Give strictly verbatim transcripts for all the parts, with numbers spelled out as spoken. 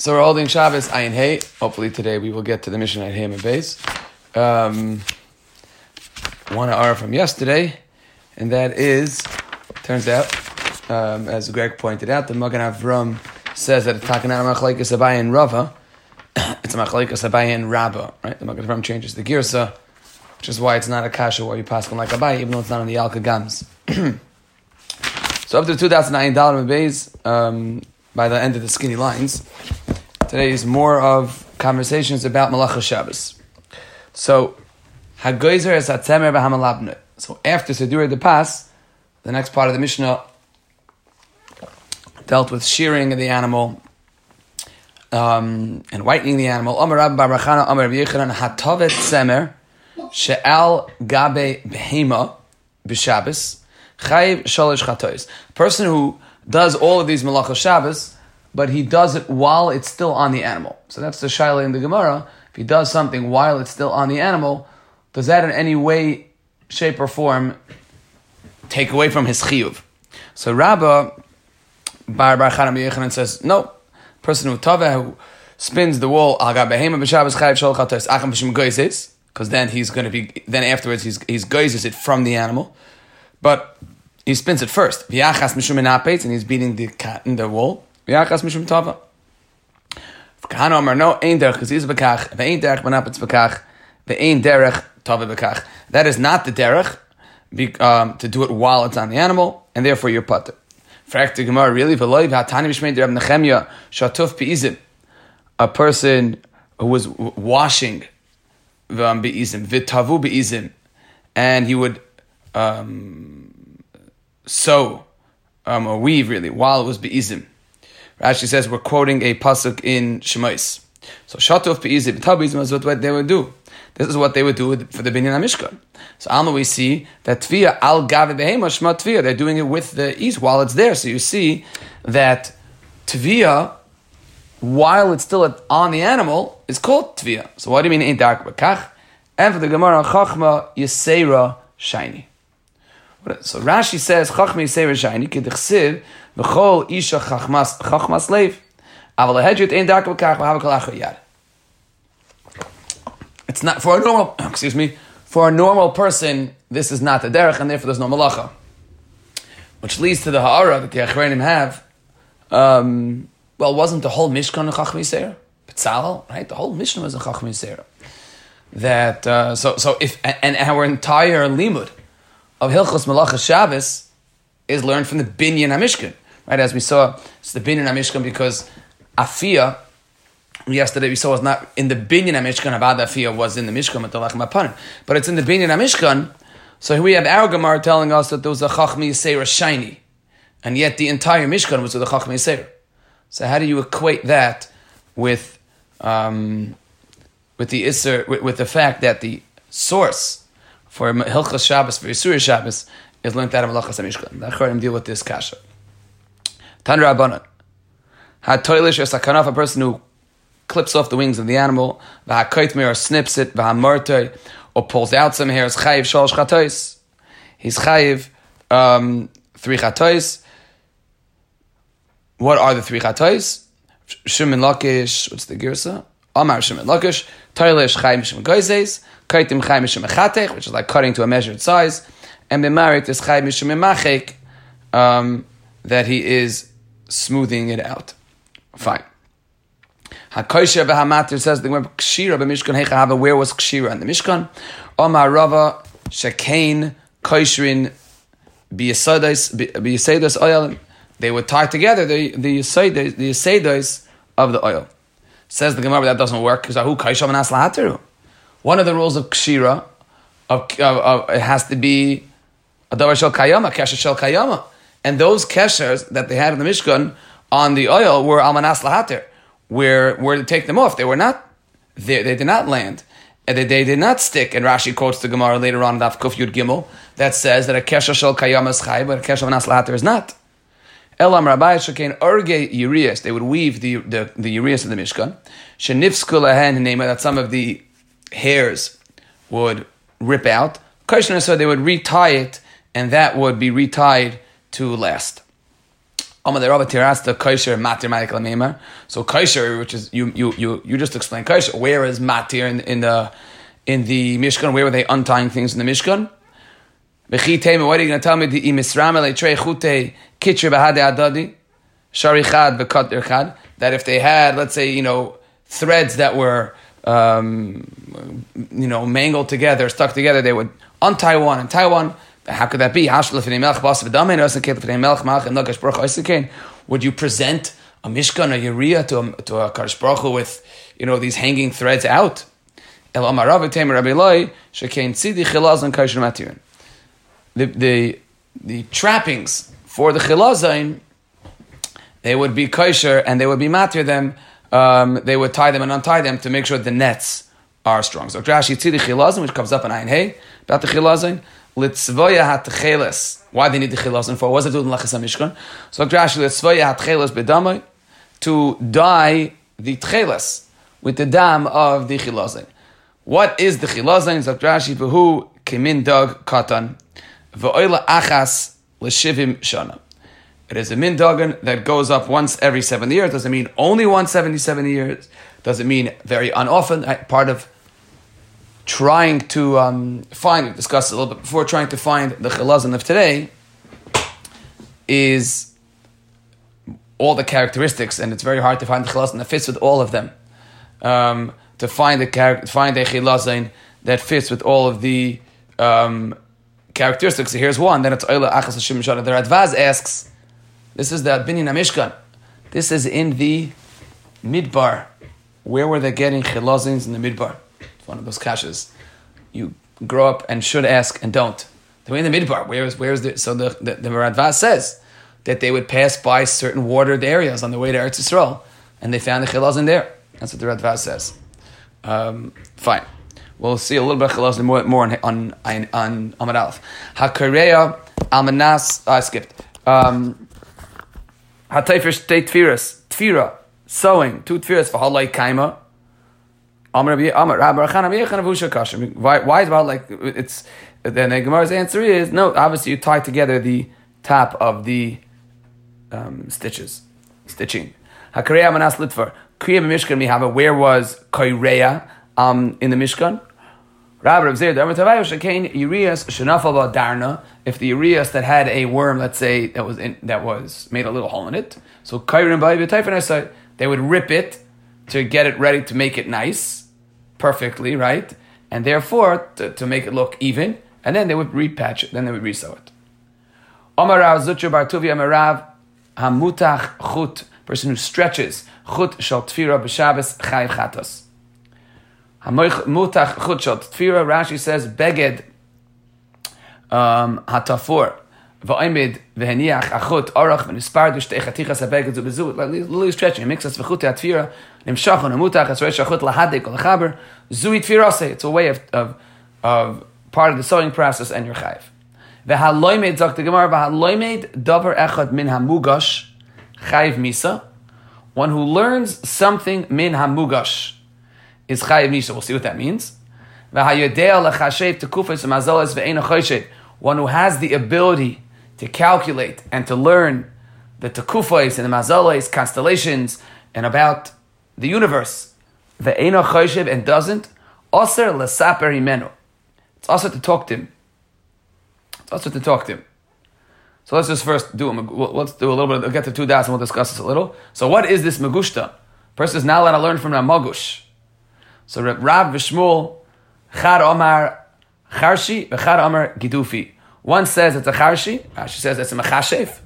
So we're holding Shabbos Ayin Hay. Hopefully today we will get to the Mishnah at Hayim and Beis. Um, one hour from yesterday, and that is, turns out, um, as Greg pointed out, the Magen Avraham says that it's Takanah Machlekes Abayei and Rava. It's Machlekes Abayei and Rabba, right? The Magen Avraham changes the girsa, which is why it's not a kasha where you pass on like Abayei, even though it's not on the Yalka Gams. So up to two thousand nine dollars Beis, um, by the end of the skinny lines. Today is more of conversations about Malachos Shabbos. So, Hagoyzer es Hatzemer v'Hamalabne. So after Sidurei Depas, the next part of the Mishnah dealt with shearing of the animal um, and whitening the animal. Amar Rab Baruchana, Amar Yechanan, Hatavet Semer she'al gabe behema b'Shabbos chayiv shalosh chatois. Person who does all of these Malachos Shabbos, but he does it while it's still on the animal. So that's the Shaila in the Gemara. If he does something while it's still on the animal, does that in any way, shape, or form take away from his chiyuv? So Rabbi Bar Baruchana Yechanan says, no. Person who taveh, who spins the wool, because then he's going to be, then afterwards he's he's goizes it from the animal. But he spins it first. And he's beating the cat in the wool. V'yachas mishum tava. V'kahana omer no, ein derech chaziz b'kach, v'ein derech manapitz b'kach, v'ein derech tava b'kach. That is not the derech, be, um, to do it while it's on the animal, and therefore you're pater. Frak the Gemara, really? V'loi v'hatani b'shmei dereb nechemya shatuf b'izim. A person who was washing b'izim, v'tavu b'izim, and he would um, sew, um, or weave really, while it was b'izim. Rashi says we're quoting a pasuk in Shemais. So shatuf beizim tabizim is what they would do. This is what they would do for the Binyan HaMishkan. So alma we see that tviya al gavi behema shma tviya. They're doing it with the ease while it's there. So you see that tviya, while it's still on the animal, is called tviya. So what do you mean ein dark b'kach? And for the Gemara chachma yisera shiny. So Rashi says chachma yisera shiny k'dichsiv. V'chol isha chachmas chachmas leif, aval ha'hedrit ein dark b'kach v'havakol achar yad. It's not for a normal. Excuse me. For a normal person, this is not the derech, and therefore there's no malacha. Which leads to the ha'ara that the achronim have. Um, well, wasn't the whole Mishkan a chachmi seir? B'tzalel, right? The whole Mishkan was a chachmi seir. That uh, so so if and our entire limud of Hilchos Malachos Shabbos is learned from the Binyan HaMishkan. Right, as we saw, it's the Binyan HaMishkan because Afiyah, yesterday we saw, was not in the Binyan HaMishkan. Avad Afiyah was in the Mishkan, but it's in the Binyan HaMishkan. So we have our Gemara telling us that there was a Chachmi Yisera Shiny, and yet the entire Mishkan was with a Chachmi Yisera. So how do you equate that with um, with the Isser, with, with the fact that the source for Hilchos Shabbos, for Yisura Shabbos, is learned out of Malachas HaMishkan. The Acharim deal with this kasha. Tan Rabbanan. HaToilish es HaKanaf, a person who clips off the wings of the animal, v'hakoitmir, or snips it, v'hamortoi, or pulls out some hairs, chayiv shalosh chatois. He's chayiv um, three chatois. What are the three chatois? Shimon and Lakish, what's the girsa? Amar Shimon and Lakish, toilish chayim shem goizeis, kaitim chayim shem echatech, which is like cutting to a measured size, and b'marit is chayim mishum emachek, that he is smoothing it out. Fine. HaKosher v'hamatir says the kshira b'mishkan heichahava. Where was kshira in the Mishkan? Omar Rava shekain kosherin b'yisados b'yisados oil. They would tie together the the yisados the yisados of the oil. Says the Gemara that doesn't work because ahu kosher v'nas lahatiru. One of the rules of kshira of, of, of it has to be a davar shel kayama, kesher shel kayama, and those keshers that they had in the Mishkan on the oil were almanas lahater, where were to take them off. They were not, they, they did not land, and they, they did not stick. And Rashi quotes the Gemara later on in Daf Kuf Yud Gimel that says that a kesher shel kayama is chai, but a kesher almanas lahater is not. Elam Rabbi shekain orge urias. They would weave the the, the urias of the Mishkan. Shenifsku lahen neima, that some of the hairs would rip out. So they would retie it, and that would be retied to last. So kosher, which is you you you you just explained kosher. Where is matir in, in the in the Mishkan? Where were they untying things in the Mishkan? What are you going to tell me? That if they had, let's say, you know, threads that were um, you know mangled together, stuck together, they would untie one and tie one. How could that be? Would you present a Mishkan, a Yeriah to a, to a Kadosh Baruch Hu with, you know, these hanging threads out? The, the, the trappings for the Chilazon, they would be kosher and they would be matir them. Um, they would tie them and untie them to make sure the nets are strong. So Rashi Tzidi Chilazon, which comes up in Ayin Hey, about the Chilazon. Litzvoya hatcheles. Why they need the chilazon for? What's it do in Lachas Hamishkan? So Rashi litzvoya hatcheles bedamay, to dye the tcheles with the dam of the chilazon. What is the chilazon? So Rashi behu kimin dog katan ve'oila achas l'shivim shana. It is a min dagan that goes up once every seventy years. Doesn't mean only once every seventy years. Doesn't mean very unoften. Part of trying to um, find, we discussed a little bit before, trying to find the Chilazon of today is all the characteristics, and it's very hard to find the Chilazon that fits with all of them. Um, to find a, char- find a Chilazon that fits with all of the um, characteristics. So here's one, then it's Oila Achas Hashem Shana. The Radvaz asks, this is the Binyan HaMishkan. This is in the Midbar. Where were they getting Chilazons in the Midbar? One of those kashas you grow up and should ask and don't. They're in the midbar. Where is where is the so the the, the Radvaz says that they would pass by certain watered areas on the way to Eretz Yisrael, and they found the Chilazon there. That's what the Radvaz says. Um, fine, we'll see a little bit of Chilazon more more on on on Amud Aleph. Hakareya Almanas. I skipped. Hatayfish Tei Tfiras Tfira sewing two Tfiras for Halai Kaima. Amar Amar Rab Baruchana Yechanan Vusha Kashim. Why? Why is about like it's? Then the Gemara's answer is no. Obviously, you tie together the top of the um, stitches, stitching. Hakareya Manas Litvar Kriya Mishkan Mihava. Where was Kaireya um in the Mishkan? Rab Rav Zir Darma Tavayu Shekain Yerias Shenafal Darna. If the Yerias that had a worm, let's say that was in, that was made a little hole in it, so Kaireya Bayu B'Tayfan. So they would rip it to get it ready to make it nice, perfectly, right? And therefore, to, to make it look even, and then they would repatch it, then they would resew it. Omar Rav Zutra Bar Tuvi Amar Rav Hamutach Chut, person who stretches, Chut Shal Tfira B'Shabbos Chayiv Chatos. Hamutach Chut Shal Tfira, Rashi says, Beged um, Hatafur, V'Oimid V'Heniach Achut Orach V'Nispar Dush Te'echatichas HaBeged Zubizu, literally stretching, it makes us V'Chut Te'atfira, it's a way of, of, of part of the sewing process and your chayiv. V'haloimed zok the Gemara v'haloimed davar echad min hamugash chayiv misa. One who learns something min hamugash is chayiv misa. We'll see what that means. V'hayodea lechashev tekufos u'mazolos ve'eino choshev. One who has the ability to calculate and to learn the tekufos and the mazolos, constellations, and about the universe, the Eino Choshev, and doesn't, Oser Lesaper Imenu. It's also to talk to him. It's also to talk to him. So let's just first do, let's do a little bit, we'll get to two das and we'll discuss this a little. So what is this Magushta? Person is not allowed to learn from Ramagush. So Rab Vishmul, Char Omar Charshi, Char Omar Gidufi. One says it's a Charshi, she says it's a Machashev,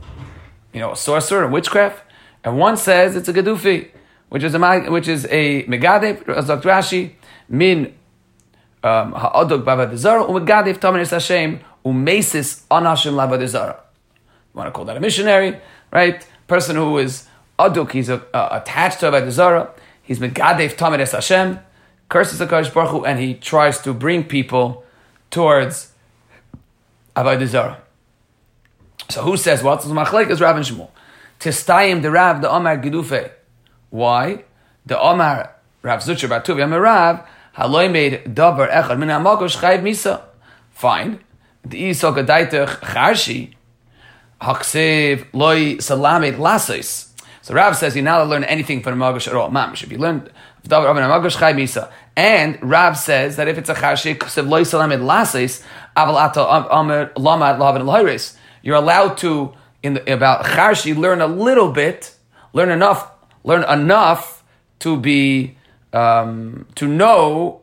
you know, a sorcerer, a witchcraft. And one says it's a Gidufi, which is a which is a megadef, Doctor Rashi min ha'odog b'Avodah Zarah u'megadef tameres Hashem u'mesis on Hashem l'Avodah Zarah. You want to call that a missionary, right? Person who is odog, he's uh, attached to Avodah Zarah. He's megadef tameres Hashem, curses the Kadosh Baruch Hu, and he tries to bring people towards Avodah Zarah. So who says what's machlek is Rav and Shmuel? Testayim the Rav the Omar Gidufi. Why? The Omar Rav Zucher Bar Tuvi Amar Rav Haloi made Dabar Echad Min Hamagush Chayiv Misa. Fine. The Isok Adaitach Charshi Haksev loy salamed lasos. So Rav says you're not allowed to learn anything from a Magush at all. Mom, should be learned of Magush Chai Misa. And Rav says that if it's a Chashik Haksev loy salamed lasos, avalata amar lamad lahaven lahires. You're allowed to in the, about Charshi learn a little bit, learn enough, learn enough to be um, to know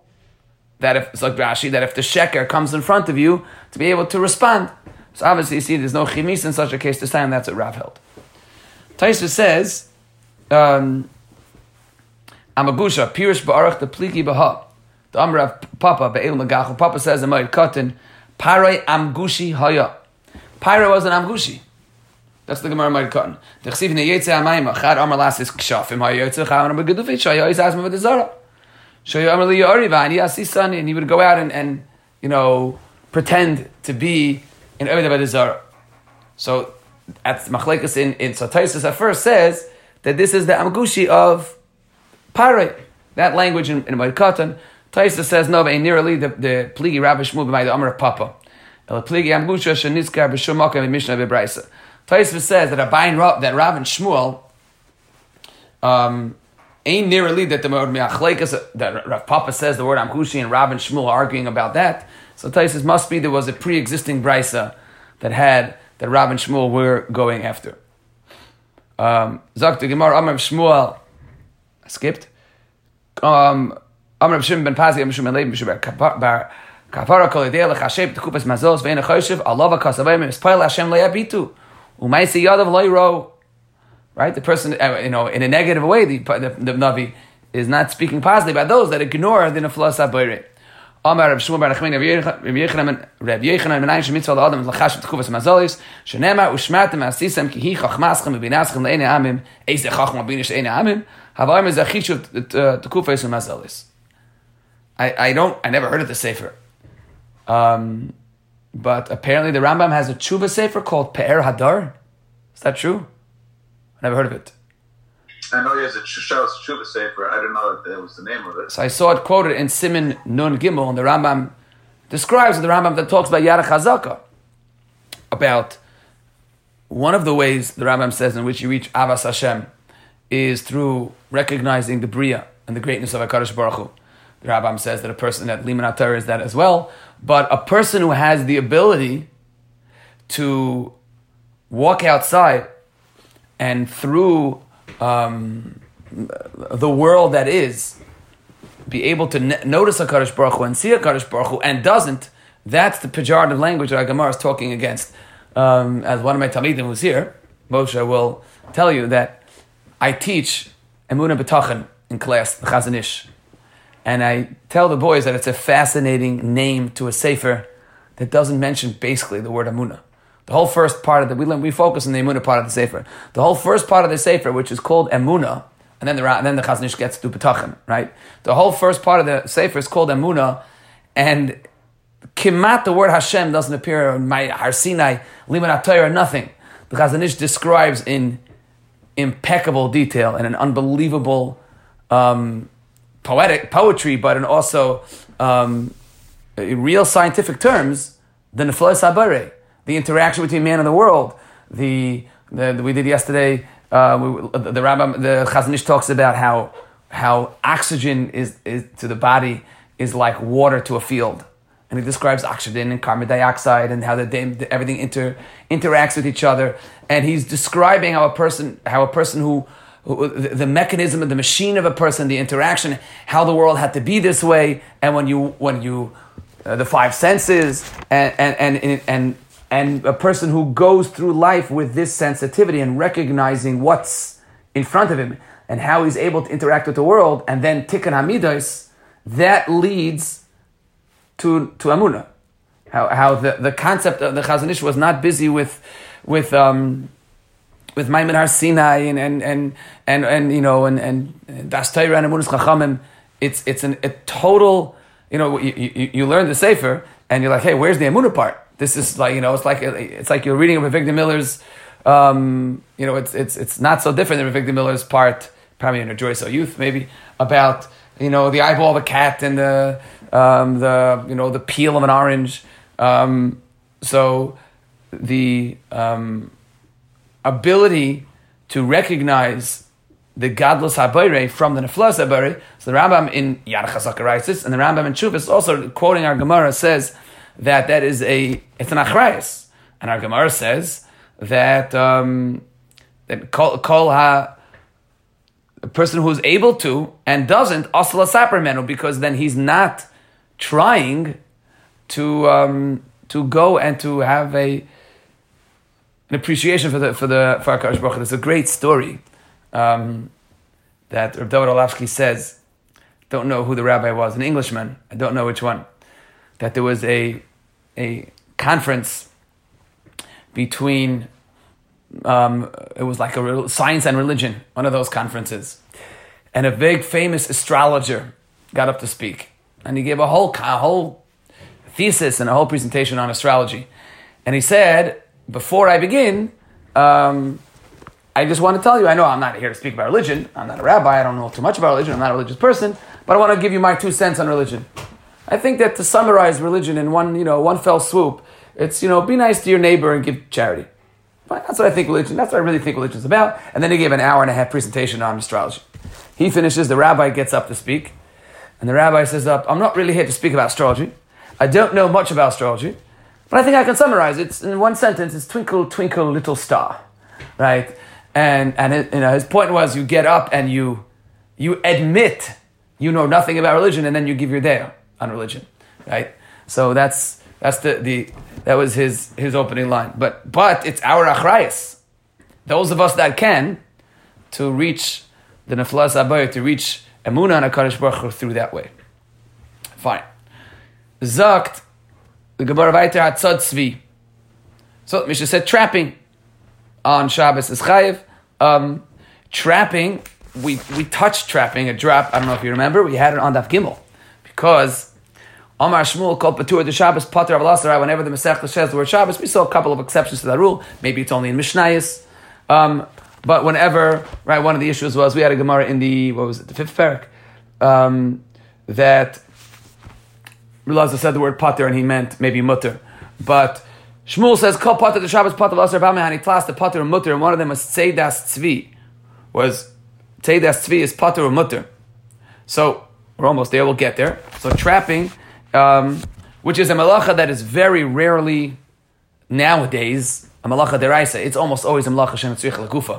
that if it's like Rashi, that if the sheker comes in front of you, to be able to respond. So obviously, you see, there's no chimis in such a case this time. That's what Rav held. Taisva says, "Amagusha pirush ba'arach the pliki b'ha the amrav papa be'elum lagachu." Papa says, "Amayit katan paray amgushi haya." Pyra was an amgushi. That's the Gemara Ma'id Katan. Dechsiv neyetzei amayim achad amar lasis kshafim hayotzei chavan abagadufit shayoyz asma v'dezara. Shayoy amar liyori v'ani asisani. And he would go out and, and you know, pretend to be in Eretz Yisrael. So, at Machlekes in, in Sotaisis at first says that this is the amgushi of Pyra. That language in, in Ma'id Katan. Taisis says, no, but nearly the, the pligi Rabbi Shmuel b'may the amar papa. Taisva says that Abayei and Rav, that Rav and Shmuel, um, ain't nearly that the word me'achleikas that Rav Papa says the word amgushi and Rav and Shmuel are arguing about that. So Taisva must be there was a pre-existing brisa that had that Rav and Shmuel were going after. Zok to Gemara Amar Shmuel, I skipped. Amar Shimon ben Pazi Amar Shimon Leib Shimon Bar. Kafara kol yedei lechashem tekupas mazos ve'ena choshev alava kasavayim mispayil Hashem le'abitu u'maisi yadav lo'iro. Right, the person, you know, in a negative way, the, the, the Navi is not speaking positively about those that ignore the neflas habayre. Amar Reb Shmuel bar Nachmani Reb Yechanan Reb Yechanan menayin shemitzvah l'adam lechashem tekupas mazos shenema u'shmatem asisem kihi chachmaschem u'binaschem le'ene amim eizeh chachma b'inish le'ene amim havayim ezachishu tekufas mazos. I I don't I never heard of the sefer. Um, but apparently the Rambam has a tshuva sefer called Pe'er Hadar. Is that true? I never heard of it. I know there's a tshuva sefer. I didn't know that, that was the name of it. So I saw it quoted in Siman Nun Gimel, and the Rambam describes the Rambam that talks about Yara Chazaka, about one of the ways the Rambam says in which you reach Avas Hashem is through recognizing the Bria and the greatness of HaKadosh Baruch Hu. The Rambam says that a person that Liman HaTorah is that as well, but a person who has the ability to walk outside and through um, the world that is, be able to n- notice HaKadosh Baruch Hu and see HaKadosh Baruch Hu and doesn't, that's the pejorative language that our Gemara is talking against. Um, as one of my Talmidim who's here, Moshe, will tell you that I teach Emunah B'Tachan in class, the Chazon Ish. And I tell the boys that it's a fascinating name to a sefer that doesn't mention basically the word Emunah. The whole first part of the we we focus on the Emunah part of the sefer. The whole first part of the sefer, which is called Emunah, and then the and then the Chazon Ish gets to B'Tachan, right? The whole first part of the sefer is called Emunah, and Kimat the word Hashem doesn't appear in my Har Sinai, Liman HaTorah, nothing. The Chazon Ish describes in impeccable detail and an unbelievable. Um, Poetic poetry, but in also um, real scientific terms, the neflas habayre, the interaction between man and the world. The, the, the we did yesterday. Uh, we, the the Rambam, the Chazon Ish talks about how how oxygen is, is to the body is like water to a field, and he describes oxygen and carbon dioxide and how the everything inter interacts with each other. And he's describing how a person how a person who. The mechanism of the machine of a person, the interaction, how the world had to be this way, and when you, when you, uh, the five senses, and and and and and a person who goes through life with this sensitivity and recognizing what's in front of him and how he's able to interact with the world, and then tikkun hamidos, that leads to to Emunah. How how the, the concept of the Chazon Ish was not busy with with. Um, With Maimon Har Sinai and and and and, and you know and and Das Torah and Emunus Chachamim, it's it's an, a total you know you, you you learn the sefer and you're like, hey, where's the Emunah part? This is like, you know, it's like it's like you're reading of Victor Miller's um, you know it's it's it's not so different than Victor Miller's part, probably in a Joyce or Youth maybe, about you know the eyeball of a cat and the um, the you know the peel of an orange. Um, so the um, ability to recognize the godless Abayei from the neflas Abayei. So the Rambam in Yad Chazaka writes this, and the Rambam in Shuvah is also quoting our Gemara, says that that is a, it's an achrayus. And our Gemara says that, um, that kol, kol ha, a person who's able to and doesn't, asla sapar menu, because then he's not trying to um, to go and to have a an appreciation for the for the for HaKadosh Baruch Hu. There's a great story um, that Reb David Olavsky says. Don't know who the rabbi was, an Englishman. I don't know which one. That there was a a conference between. Um, it was like a real science and religion, one of those conferences. And a big famous astrologer got up to speak. And he gave a whole a whole thesis and a whole presentation on astrology. And he said, before I begin, um, I just want to tell you, I know I'm not here to speak about religion. I'm not a rabbi. I don't know too much about religion. I'm not a religious person. But I want to give you my two cents on religion. I think that to summarize religion in one, you know, one fell swoop, it's, you know, be nice to your neighbor and give charity. That's what I think religion, that's what I really think religion is about. And then he gave an hour and a half presentation on astrology. He finishes, the rabbi gets up to speak. And the rabbi says, up, I'm not really here to speak about astrology. I don't know much about astrology. But I think I can summarize it. It's in one sentence, it's twinkle, twinkle, little star. Right? And and it, you know, his point was, you get up and you you admit you know nothing about religion, and then you give your day on religion. Right? So that's... That's the, the that was his his opening line. But but it's our achrayus, those of us that can, to reach the neflas abayei, to reach emunah and HaKadosh Baruch Hu through that way. Fine. Zakt the Gemara weiter hat Tzad Tzvi. So Mishnah said trapping on Shabbos is chayev. Um, trapping we we touched trapping a drop. I don't know if you remember. We had it on Daf Gimel because. Amar Shmuel called Patur the Shabbos, Patur Avodah Zarah. Whenever the Masechta says the word Shabbos, we saw a couple of exceptions to that rule. Maybe it's only in Mishnayos. Um, but whenever, right, one of the issues was, we had a Gemara in the, what was it, the fifth parak, um, that Eliezer said the word Patur and he meant maybe Mutter. But Shmuel says, call Patur the Shabbos, Patur Avodah Zarah, Bameh Hanitlas, the Patur and Mutter, and one of them was Tzedas Tzvi, was Tzedas Tzvi is Patur and Mutter. So, we're almost there, we'll get there. So trapping, Um, which is a malacha that is very rarely nowadays a malacha deraisa. It's almost always a malacha shem tzricha l'gufa.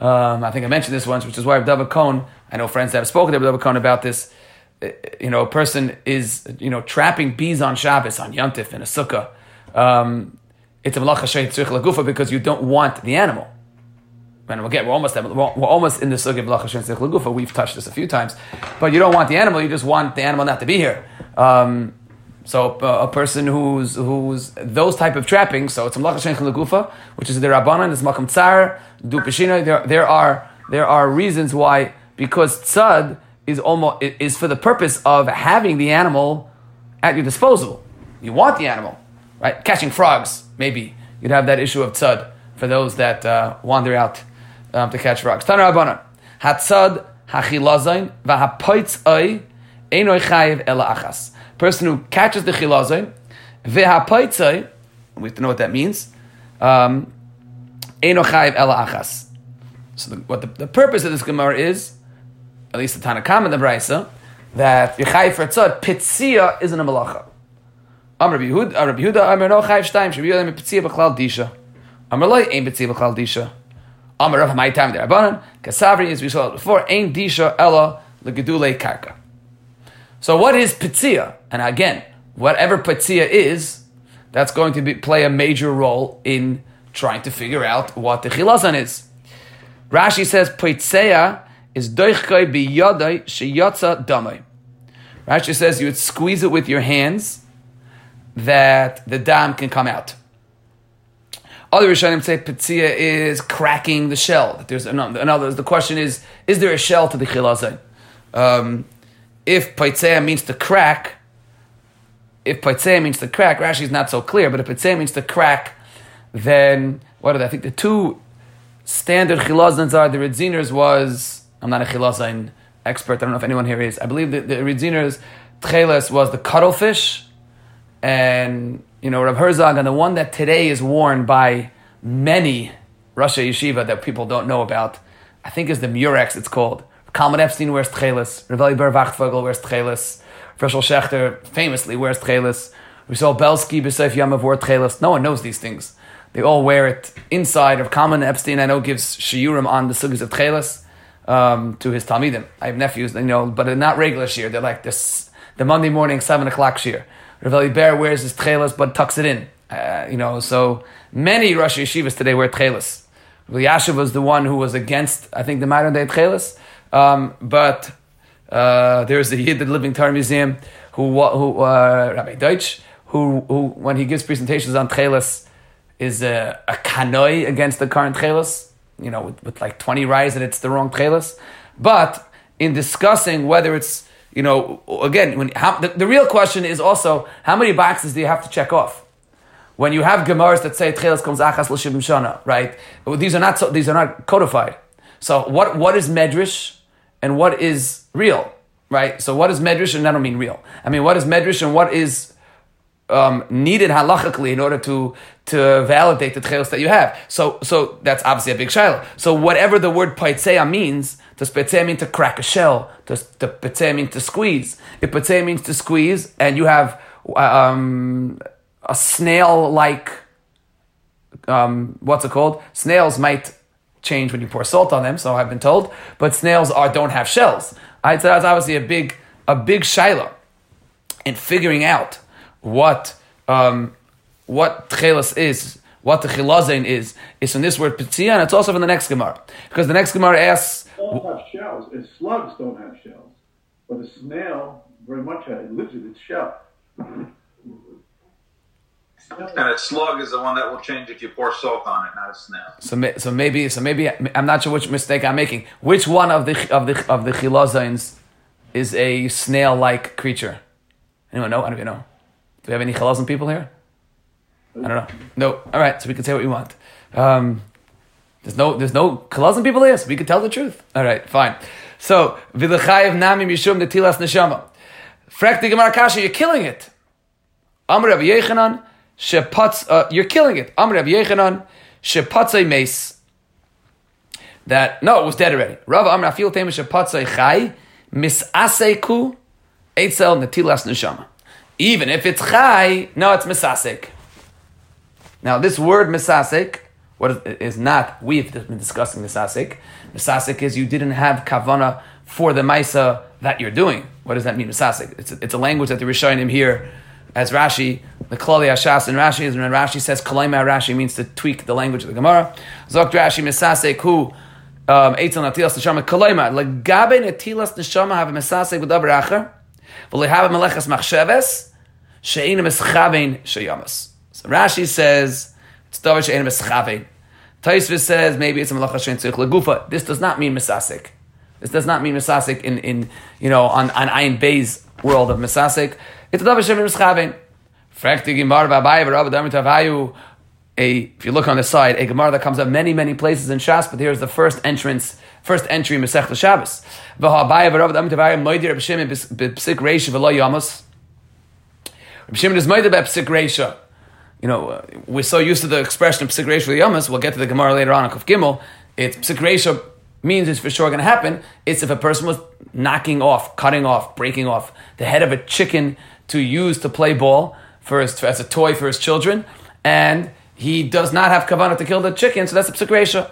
Um, I think I mentioned this once, which is why Rabbi Cohen. I know friends that have spoken to Rabbi Cohen about this. You know, a person is you know trapping bees on Shabbos, on Yom Tov, in a sukkah. Um, it's a malacha shem tzricha l'gufa because you don't want the animal. And we'll get we're almost we're almost in the sukkah of malacha shem tzricha l'gufa. We've touched this a few times, but you don't want the animal. You just want the animal not to be here. Um, so uh, a person who's who's those type of trapping. So it's malachas shenichin legufa, which is the rabbanan. It's makom tsar du peshina. There there are there are reasons why, because tzad is almost is for the purpose of having the animal at your disposal. You want the animal, right? Catching frogs, maybe you'd have that issue of tzad for those that uh, wander out um, to catch frogs. Tana rabbanan hatzad hachilazon vahapoitzai. Person who catches the chilazon, vehapoitzei, we have to know what that means. Um, Eino chayiv ela achas. So, the, what the, the purpose of this gemara is, at least the Tanakam and the Brisa, that yechayiv for tzad pitzia isn't a malacha. Amar Rabbi Yehuda, Amar no chayiv shtayim shebiyodem pitzia b'chlal disha. Amar loy ein pitzia b'chlal disha. Amar Rav my time there abanan kasavri, as we saw before, ein disha ela legedulei karka. So what is pitzia? And again, whatever pitzia is, that's going to be, play a major role in trying to figure out what the chilazon is. Rashi says pitzia is doichkoi biyodai sheyotza damai. Rashi says you would squeeze it with your hands that the dam can come out. Other Rishonim say pitzia is cracking the shell. There's another. another the question is: is there a shell to the chilazon? Um... If paitzea means to crack, if paitzea means to crack, Rashi's not so clear, but if paitzea means to crack, then, what are they? I think the two standard chilazons are, the Ritziners was, I'm not a chilazon expert, I don't know if anyone here is, I believe the, the Ritziners, Techeiles was the cuttlefish, and, you know, Rav Herzog, and the one that today is worn by many Russia yeshiva that people don't know about, I think is the Murex, it's called. Kalman Epstein wears Techeiles. Reveli Ber-Vachtvogel wears Techeiles. Frischel Schechter famously wears Techeiles. We saw Belsky, B'Seif Yamav wore Techeiles. No one knows these things. They all wear it inside of Kalman Epstein. I know gives shiurim on the sugis of Techeiles um, to his Talmidim. I have nephews, you know, but they're not regular shiur. They're like this, the Monday morning seven o'clock shiur. Reveli Ber wears his Techeiles but tucks it in. Uh, you know, so many Rosh Yeshivas today wear Techeiles. Reb Yashiv was the one who was against, I think, the modern day Techeiles. Um, but uh, there's a Yid at the Living Torah Museum who, who uh, Rabbi Deutsch, who, who when he gives presentations on Techeiles is a, a kanoi against the current Techeiles, you know, with, with like twenty rise and it's the wrong Techeiles. But in discussing whether it's, you know, again, when how, the, the real question is also how many boxes do you have to check off? When you have Gemaras that say Techeiles comes achas l'shivim shana, right? These are not so, these are not codified. So what what is medrash and what is real, right? So what is medrash, and I don't mean real. I mean what is medrash and what is um, needed halachically in order to to validate the Techeiles that you have. So so that's obviously a big shaila. So whatever the word paitzea means, does paitzea mean to crack a shell? Does paitzea mean to squeeze? If paitzea means to squeeze, and you have um. a snail-like, um, what's it called? Snails might change when you pour salt on them, so I've been told. But snails are don't have shells. Right? So that's obviously a big, a big shaila in figuring out what um, what Techeiles is, what the Chilazon is. It's from this word Pitzia, and it's also from the next Gemara, because the next Gemara asks. Don't have shells, and slugs don't have shells, but a snail very much has, it lives with its shell. And a slug is the one that will change if you pour salt on it, not a snail. So, so maybe, so maybe I'm not sure which mistake I'm making. Which one of the of the of the Chilazons is a snail-like creature? Anyone know? I don't even know. Do we have any Chilazon people here? I don't know. No. All right. So we can say what we want. Um, there's no there's no Chilazon people here, so we can tell the truth. All right. Fine. So v'lechayev nami mishum netilas neshama. Frekti gemar kasha, you're killing it. Amar Rabbi Yechanan. Shepatz, uh, you're killing it. Amr Rabbi Yechanan, shepatzei meis. That no, it was dead already. Rava Amr Afil Tema shepatzei chai misaseku eitzel netilas neshama. Even if it's chai, no, it's misasek. Now this word misasek, what is, is not? We've been discussing misasek. Misasek is you didn't have kavana for the maisa that you're doing. What does that mean? Misasek. It's a, it's a language that the Rishonim here. As Rashi, the Klali Hashas in Rashi is when Rashi says Kalaima Rashi means to tweak the language of the Gemara. Zok Rashi Mesasek who Eitzel Natilas Neshama Kalaima Legabe Natilas Neshama have Mesasek with Daber Acher V'lehave Melechas Machsheves She'ina Meschavein She'yamas. So Rashi says it's Daber She'ina Meschavein. Tosfos says maybe it's a Melachas She'in Tzurich Legufa. This does not mean Mesasek. This does not mean Mesasek in in you know on on Ayin Bey's world of Mesasek. It's a if you look on the side, a Gemara that comes up many, many places in Shas, but here's the first entrance, first entry in Masechta Shabbos. You know, uh, we're so used to the expression P'sik Reisha v'Yamas, we'll get to the Gemara later on in Kuf Gimel, it's P'sik Reisha means it's for sure going to happen, it's if a person was knocking off, cutting off, breaking off the head of a chicken to use to play ball for his, as a toy for his children, and he does not have kavanah to kill the chicken, so that's a p'sik reisha.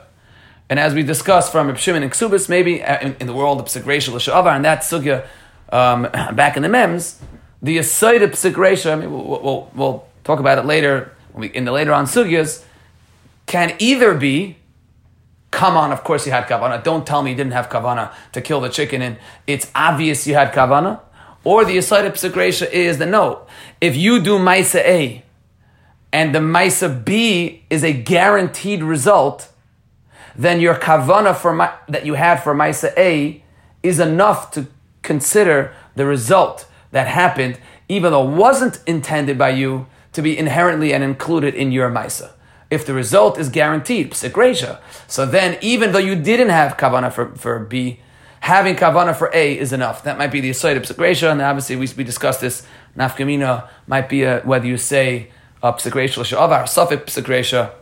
And as we discussed from Reb Shimon and Ksubis, maybe in, in the world of p'sik reisha l'sha'avar, and that sugya um, back in the mems, the aside of p'sik reisha, I mean, we'll, we'll, we'll talk about it later, when we, in the later on sugyas, can either be, come on, of course you had kavanah, don't tell me you didn't have kavanah to kill the chicken, and it's obvious you had kavanah, or the aside of P'sik Reisha is that no, if you do Maisa A and the Maisa B is a guaranteed result, then your Kavanah for ma- that you had for Maisa A is enough to consider the result that happened, even though it wasn't intended by you, to be inherently and included in your Maisa. If the result is guaranteed, P'sik Reisha, so then even though you didn't have Kavanah for, for B, having kavanah for A is enough. That might be the aside of p'sik reisha, and obviously we, we discussed this. Nafkamina might be a, whether you say p'sik reisha l'sha'avar, safek p'sik reisha,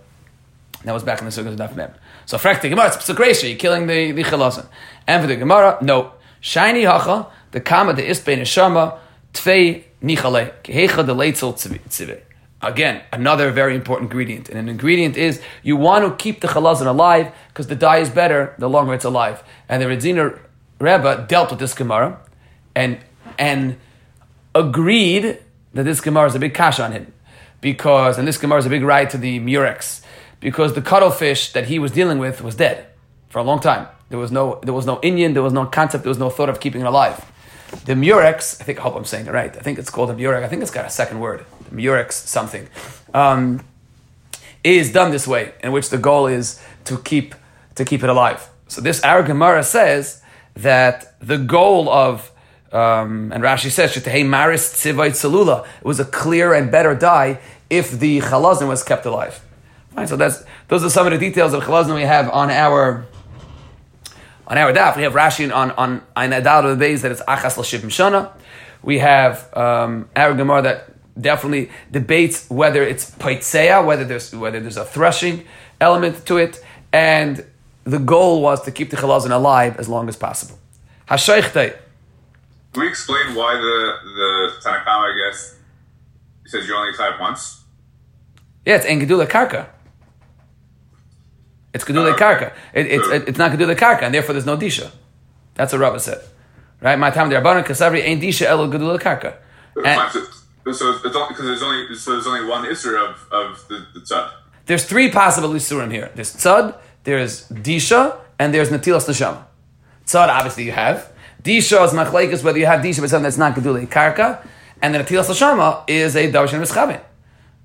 And that was back in the Sukkot of Daf Mem. So frakti Gemara, it's Pasuk Reisha, you're killing the, the Chilazon. And for the Gemara, no. Shiny hacha, the kama de ispe neshama, tvei nichale, kehecha de leitzel tzivei. Again, another very important ingredient. And an ingredient is, you want to keep the Chilazon alive, because the dye is better, the longer it's alive. And the Ritziner Rebbe dealt with this Gemara, and and agreed that this Gemara is a big kasha on him. Because, and this Gemara is a big ride to the Murex, because the cuttlefish that he was dealing with was dead for a long time. There was no there was no Indian, there was no concept, there was no thought of keeping it alive. The Murex, I think, I hope I'm saying it right. I think it's called a Murex. I think it's got a second word. The Murex something. Um, is done this way, in which the goal is to keep to keep it alive. So this our Gemara says that the goal of um, and Rashi says Shetehei Maris Tzivay Tzalula, it was a clear and better dye if the Chilazon was kept alive. Right, so that's those are some of the details of Chilazon we have on our on our daf. We have Rashi on on Ainadal of the days that it's Achas L'Shivim Shana. We have um, our Gemara that definitely debates whether it's paitseya, whether there's whether there's a threshing element to it, and the goal was to keep the Chilazon alive as long as possible. Hashayichtei. Can we explain why the the Tanakama, I guess, says you only type once? Yeah, it's engedula karka. It's gedula karka. It, it's so, it, it's not gedula karka, and therefore there's no disha. That's what Rava said, right? My time the Rabbanan kasavri ain't disha elo gedula karka. So it's only because there's only so there's only one isur of, of the, the tzad. There's three possible isurim here. There's tzad, there's disha, and there's natilas neshama. Tzad obviously you have. Disha is machlekes whether you have disha but something that's not gedulei karka, and the natilas neshama is a darshan mischavin,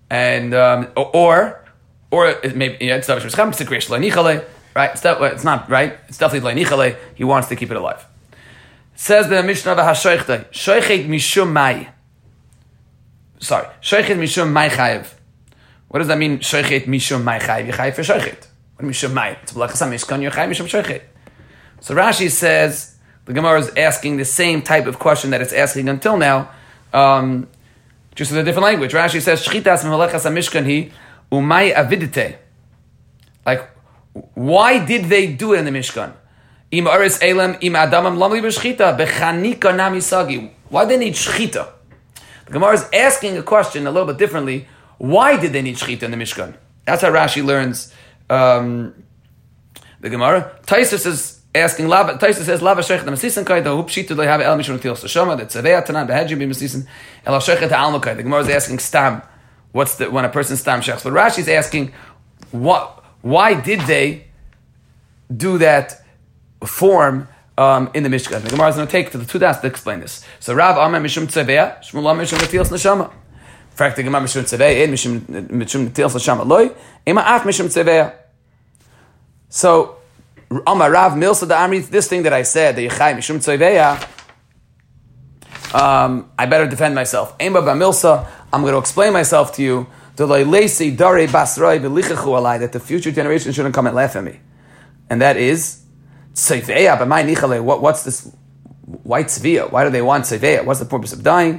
and um, or or it maybe yeah, it's darshan mischavin. It's a kriyish leinichale, right? It's, that, it's not right. It's definitely leinichale. He wants to keep it alive. It says the Mishnah v'hashoichet shoichet mishum mai. Sorry, shoichet mishum mai chayev. What does that mean? Shoichet mishum mai chayev. Yechayev for shoichet. What mishum mai? It's b'lachasam mishkan yechayev mishum shoichet. So Rashi says the Gemara is asking the same type of question that it's asking until now, um, just in a different language. Rashi says shchitas malachasam mishkan hi umai avidite. Like, why did they do it in the Mishkan? Im aris elam im adamam lamli b'shchita bechanika namisagi. Why do they need shchita? The Gemara is asking a question a little bit differently. Why did they need shechita in the Mishkan? That's how Rashi learns um, the Gemara. Taisus is asking, Taisus says, Lava shechita mesisin kai, the hoop shechita lehav el mishun tilos shoma, the tzavea tanan behedjim be mesisin, el shechita almu kai. The Gemara is asking, stam, what's the, when a person stam shechs. But Rashi is asking, what, why did they do that form Um, in the Mishkan? The Gemara is going to take to the two das to explain this. So Rav Amar Mishum Tzavea, Shmuel Amar Mishum Natilas Neshama. In fact, the Gemara Mishum Tzavea, Mishum Mishum Natilas Neshama Loi, Ema Af Mishum Tzavea. So Amar Rav Milsa Da Amri, this thing that I said, the Yechai Mishum Tzavea, um, I better defend myself. Ema Ba Milsa, I'm going to explain myself to you. D'loi Leisi Dare Basroi V'lichechu Alai, that the future generation shouldn't come and laugh at me. And that is Tzveya, but my nichale. What? What's this? Why tzveya? Why do they want tzveya? What's the purpose of dying?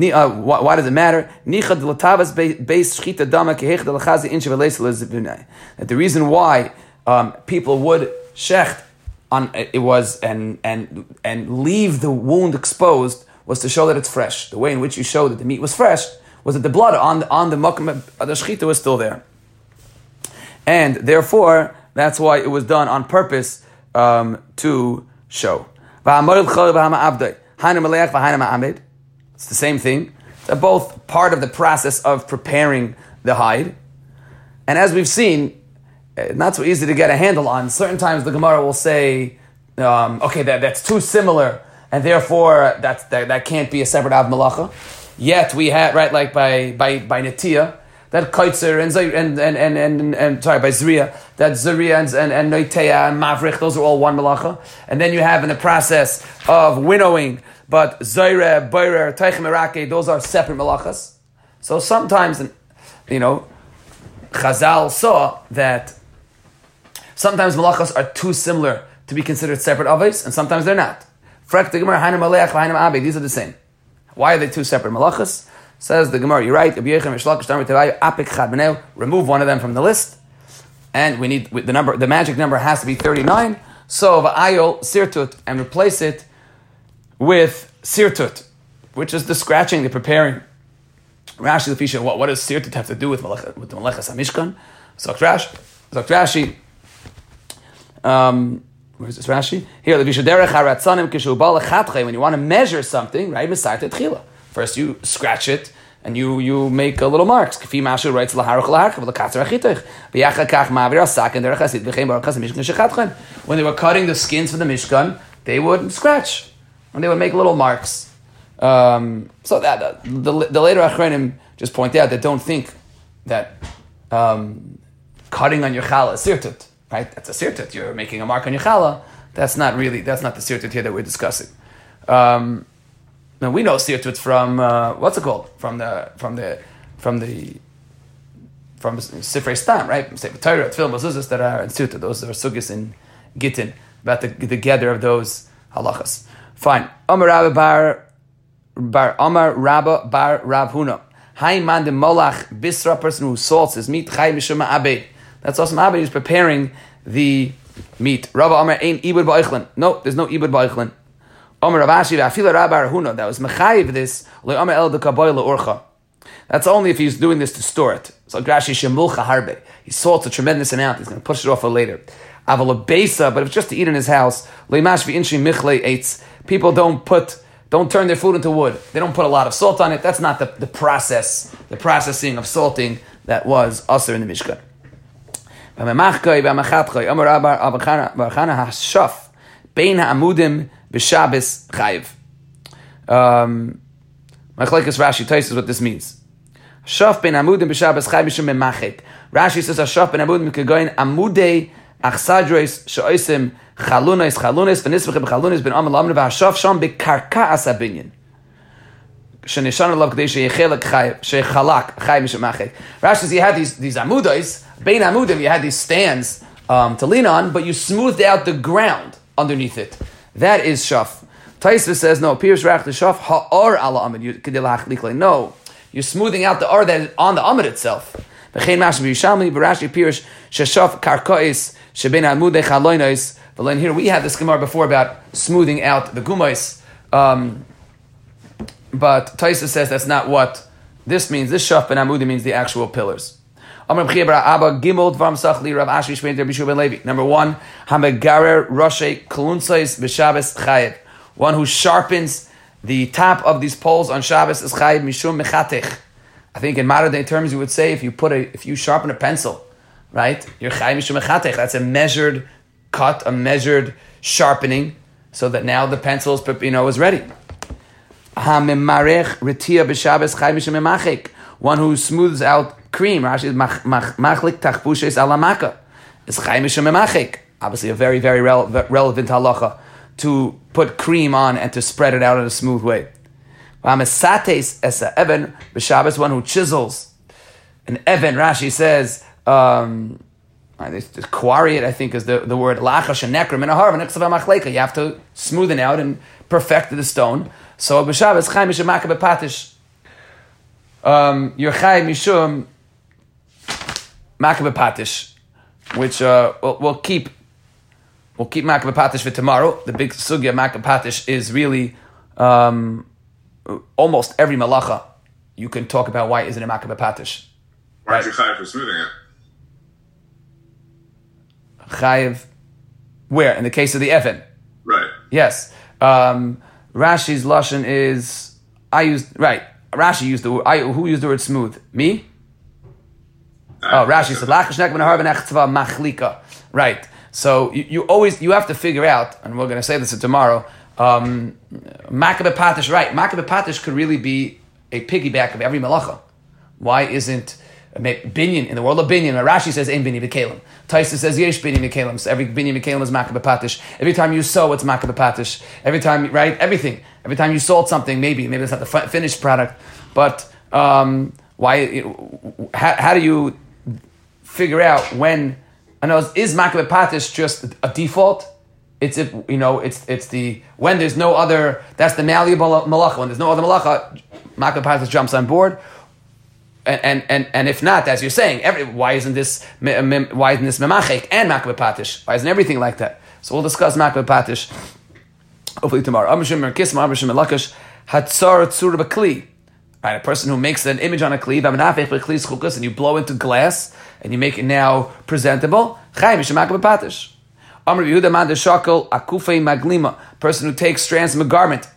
Ni, uh, why, why does it matter? Nichad l'tavas beis shchita dama kehech d'lachazi inch v'leisel zibunai. That the reason why um, people would shecht on it was and and and leave the wound exposed was to show that it's fresh. The way in which you showed that the meat was fresh was that the blood on the, on the makom of the shchita was still there, and therefore that's why it was done on purpose. Um, to show. It's the same thing. They're both part of the process of preparing the hide. And as we've seen, not so easy to get a handle on. Certain times the Gemara will say, um, okay, that, that's too similar, and therefore that's, that that can't be a separate av malacha. Yet we had, right, like by by, by Netiya, that Kaitzer and, and, and, and, and, sorry, by Zriya, that Zriya and, and, and Noitea and Mavrich, those are all one malacha. And then you have in the process of winnowing, but Zaire, Boirer, Teichem Irake, those are separate malachas. So sometimes, you know, Chazal saw that sometimes malachas are too similar to be considered separate avos, and sometimes they're not. Frak the Gemara, Hainu Maleach, Hainu Abe, these are the same. Why are they two separate malachas? Says the Gemara, you're right. Remove one of them from the list. and we need the number. The magic number has to be thirty-nine. So va'ayol sirtut, and replace it with sirtut, which is the scratching, the preparing. Rashi Lefisha, what what does sirtut have to do with malach, with the Malachas HaMishkan? So Rashi, so Rashi. Um, where is this Rashi? Here, Lefisha derech haratzanim kishu balachatchay. When you want to measure something, right? Misayta tchila. First, you scratch it. And you you make a little marks. K'fi mashu writes laharuch laharkav lekatzer achitech b'yachal kach ma'avir asak and derech hasid v'chein baruchas mishkan shechatchem. When they were cutting the skins for the Mishkan, they would scratch and they would make little marks. Um, so that uh, the the later achronim just point out that don't think that um, cutting on your challah is sirtut, right? That's a sirtut. You're making a mark on your challah. That's not really that's not the sirtut here that we're discussing. Um, Now we know sirtut from uh, what's it called? From the from the from the from Sifrei Stam, right? Say Torah, Tefillin, Mezuzos that are in sirtut. Those are sugis in Gittin about the the gather of those halachas. Fine. Amar Rabba bar bar Amar Rabba bar Rav Huna. Hay man de molach bisra, person who salts his meat. Chay mishum abe. That's awesome. Abe is preparing the meat. Rabba Amar ein ibud ba'ichlin. No, there's no ibud ba'ichlin. Omer Ravashi v'afila Rab Baruchana, that was mechayiv this le'omer el dekaboy le'orcha. That's only if he's doing this to store it. So Grashi shemulcha harbe, he salts a tremendous amount. He's going to push it off for later. Aval abesa, but if just to eat in his house, le'mash v'inshi michle eitz. People don't put, don't turn their food into wood. They don't put a lot of salt on it. That's not the, the process, the processing of salting that was usher in the Mishkan. V'memachkoi v'machatchoi. Omer Rab Baruchana hashaf bein ha'amudim. B'Shabbos chayiv. Um, Machlekes Rashi Taisus what this means. Shaf ben amudim b'Shabbos chayiv mishum memachik. Rashi says Shaf ben amudim kegoin amudei achsadros sheosim chalunos chalunos v'nisvachem chalunos ben amel amel v'hashaf sham b'karka asabinyan shenishan alav k'dei sheyechelak chayiv sheyechalak chayiv mishum memachik. Rashi says you had these these amudais ben amudim, you had these stands um, to lean on, but you smoothed out the ground underneath it. That is shaf. Taisva says, no, Pirush Rach the shaf, ha'ar ala amid. No, you're smoothing out the ar that is on the amid itself. V'chein mashim v'yushalmi, v'rashi Pirush, sheshaf karkois, sheben amudei chaloinois. But then here we had this Gemara before about smoothing out the gumais. Um, but Taisva says that's not what this means. This shaf ben amudei means the actual pillars. Number one, Hamegarer Roshe Klunsais b'Shabbos Chayiv. One who sharpens the top of these poles on Shabbos is Chayiv Mishum Mechatech. I think in modern day terms, you would say if you put a if you sharpen a pencil, right, you're Chayiv Mishum Mechatech. That's a measured cut, a measured sharpening, so that now the pencil is, you know, is ready. Hamemarech Retia b'Shabbos Chayiv Mishum Memachek. One who smooths out cream. Rashi is machlik tachpushes alamaka. It's chayim mishum memachik. Obviously, a very, very rele- relevant halacha to put cream on and to spread it out in a smooth way. V'amesates esa even b'shabbos, one who chisels an even. Rashi says um, quarry it. I think is the the word lachash and nekrim and ahar v'neksav machleka. You have to smoothen out and perfect the stone. So b'shabbos chayim mishum memachik b'patish. Um, Yerchai Mishum Makabeh Patish, which uh, we'll, we'll keep we'll keep Makabeh Patish for tomorrow. The big sugya Makabeh Patish is really um, almost every malacha you can talk about why isn't it Makabeh Patish. Why is right? You're chayiv for smoothing it? Chayiv, where? In the case of the Evan. Right. Yes. Um, Rashi's Lashon is, I used, right. Rashi used the word, I, who used the word smooth? Me? Oh, Rashi said, Lachash nekman ahar v'nechtzva machlika. Right. So you, you always, you have to figure out, and we're going to say this tomorrow, um, Makabeh Patish, right. Makabeh Patish could really be a piggyback of every malacha. Why isn't Binyan, in the world of Binyan, Rashi says, Ein Binyan B'Kelim. Taisa says, Yesh Binyan B'Kelim. So every Binyan B'Kelim is Makabeh Patish. Every time you sow, it's Makabeh Patish. Every time, right? Everything. Every time you sold something, maybe, maybe it's not the finished product, but um, why? How, how do you figure out when? I know is Makabeh Patish just a default? It's if you know it's it's the when there's no other. That's the malleable malacha. When there's no other malacha, Makabeh Patish jumps on board. and and and if not, as you're saying, every, why isn't this why isn't this memachik and makbet patish? Why isn't everything like that? So we'll discuss makbet patish hopefully tomorrow. Amr Shimon Kisma, Amr Shimon Lakish, Hatzar Tzur B'Kli. Right, a person who makes an image on a kli, and you blow into glass, and you make it now presentable. Person who takes strands from a garment,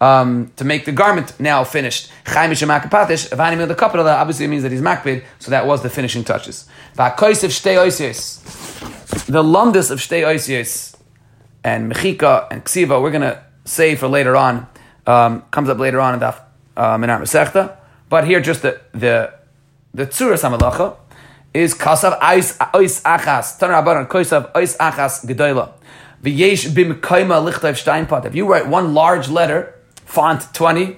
um, to make the garment now finished. Obviously, it means that he's makbid, so that was the finishing touches. The lumdus of shtei oisios and mechika and ksiva, we're going to say for later on, um, comes up later on in the Um, in our Masechta, but here just the the the Tzuras Hamalacha is Kasav Ois Achas Tana Rabbanan Kasav Ois Achas Gedola V'yesh Bimkaima Lichtayv Steinpat. If you write one large letter, font twenty,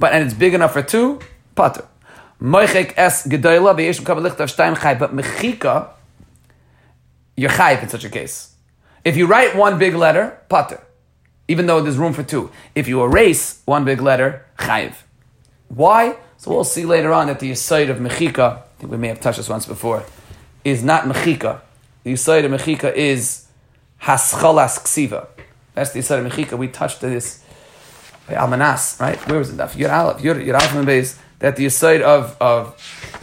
but and it's big enough for two, Pater Moichek Es Gedola V'yesh Bimkaima Lichtayv Steinchai. But Mechika, you're Chayv in such a case. If you write one big letter, Pater, even though there's room for two. If you erase one big letter, Chayv. Why? So we'll see later on that the Yisayid of Mechika, I think we may have touched this once before, is not Mechika. The Yisayid of Mechika is Haschalas Ksiva. That's the Yisayid of Mechika. We touched this by Almanas, right? Where was it? Yud Aleph, Yud Aleph Membeis. That the Yisayid of, of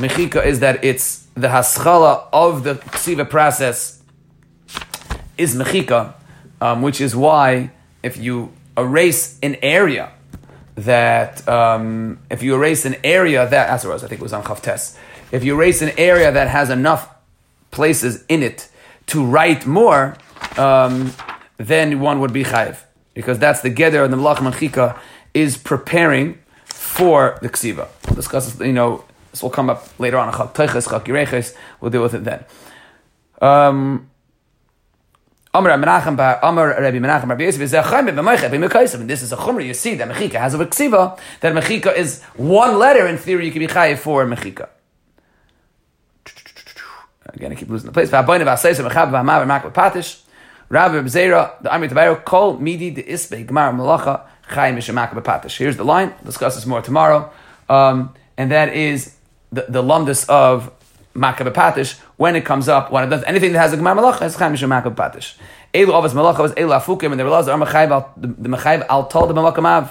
Mechika is that it's the Haschala of the Ksiva process is Mechika, um, which is why if you erase an area, that um, if you erase an area that, as it was, I think it was on Chavtes, if you erase an area that has enough places in it to write more, um, then one would be Chayiv. Because that's the Geder, and the Melach Manchika is preparing for the Ksiva. We'll discuss, you know, this will come up later on, Chag Teches, Chag Yireches, we'll deal with it then. Um... Amr Menachem Bar Amr Rebbe Menachem Bar Yosef is a chayim b'meichah b'mekaysev, and this is a chumra. You see that mechika has over ksiva. That mechika is one letter. In theory, you can be chayiv for mechika. Again, I keep losing the place. V'aboyne v'asayis v'mechab v'hamav v'makbet patish. Rabbi Reb Zera the Amir Tabayro Kol Midi de Isbe Gemara Malacha Chayim Mishemakbet Patish. Here's the line. We'll discuss this more tomorrow, um, and that is the the lumdus of makbet patish. When it comes up, when it does anything that has a gemar malacha, has chayim shemakab patish. Elu avas malacha was elu afukim, and they realized are mechayiv the mechayiv al tol the b'makav.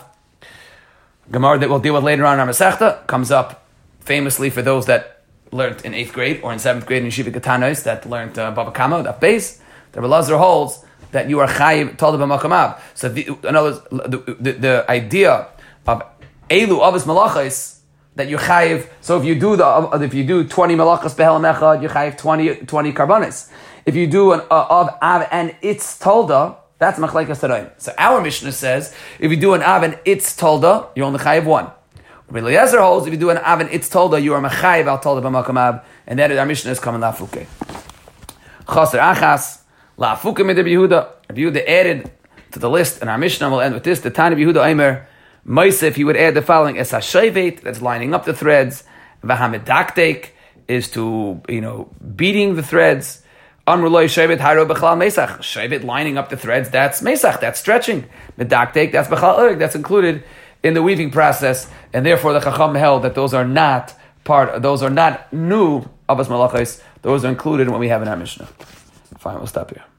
Gemara that we'll deal with later on in our Masechta comes up famously for those that learned in eighth grade or in seventh grade in yeshiva katanos that learned uh, baba kama that base. The Rebbi Eliezer holds that you are chayiv tol the b'makav. So the, in other words, the, the, the idea of elu avas malacha is that you're chayiv. So if you do the if you do twenty malachas behelam echad, you're chayiv twenty karbanis. If you do an av av and its tolda, that's machlekes tadaim. So our Mishnah says if you do an av and its tolda, you're only chayiv one. Rebbi Eliezer holds if you do an av and its tolda, you are mechayiv al tolda b'makam av, and that is our Mishnah is coming lafuke. Chaser achas lafuke midr Yehuda. Rabbi Yehuda added to the list, and our Mishnah will end with this: the Tanya Yehuda Aimer. Moisef, he would add the following: es hashayvet, that's lining up the threads; v'hamedaktek is to you know beating the threads; amru lo shayvet hayro b'chalal mesach, shayvet lining up the threads, that's mesach, that's stretching; medaktek, that's b'chalal urg, that's included in the weaving process, and therefore the chacham held that those are not part, those are not new avos malachos, those are included when we have in our Mishnah. Fine, we'll stop here.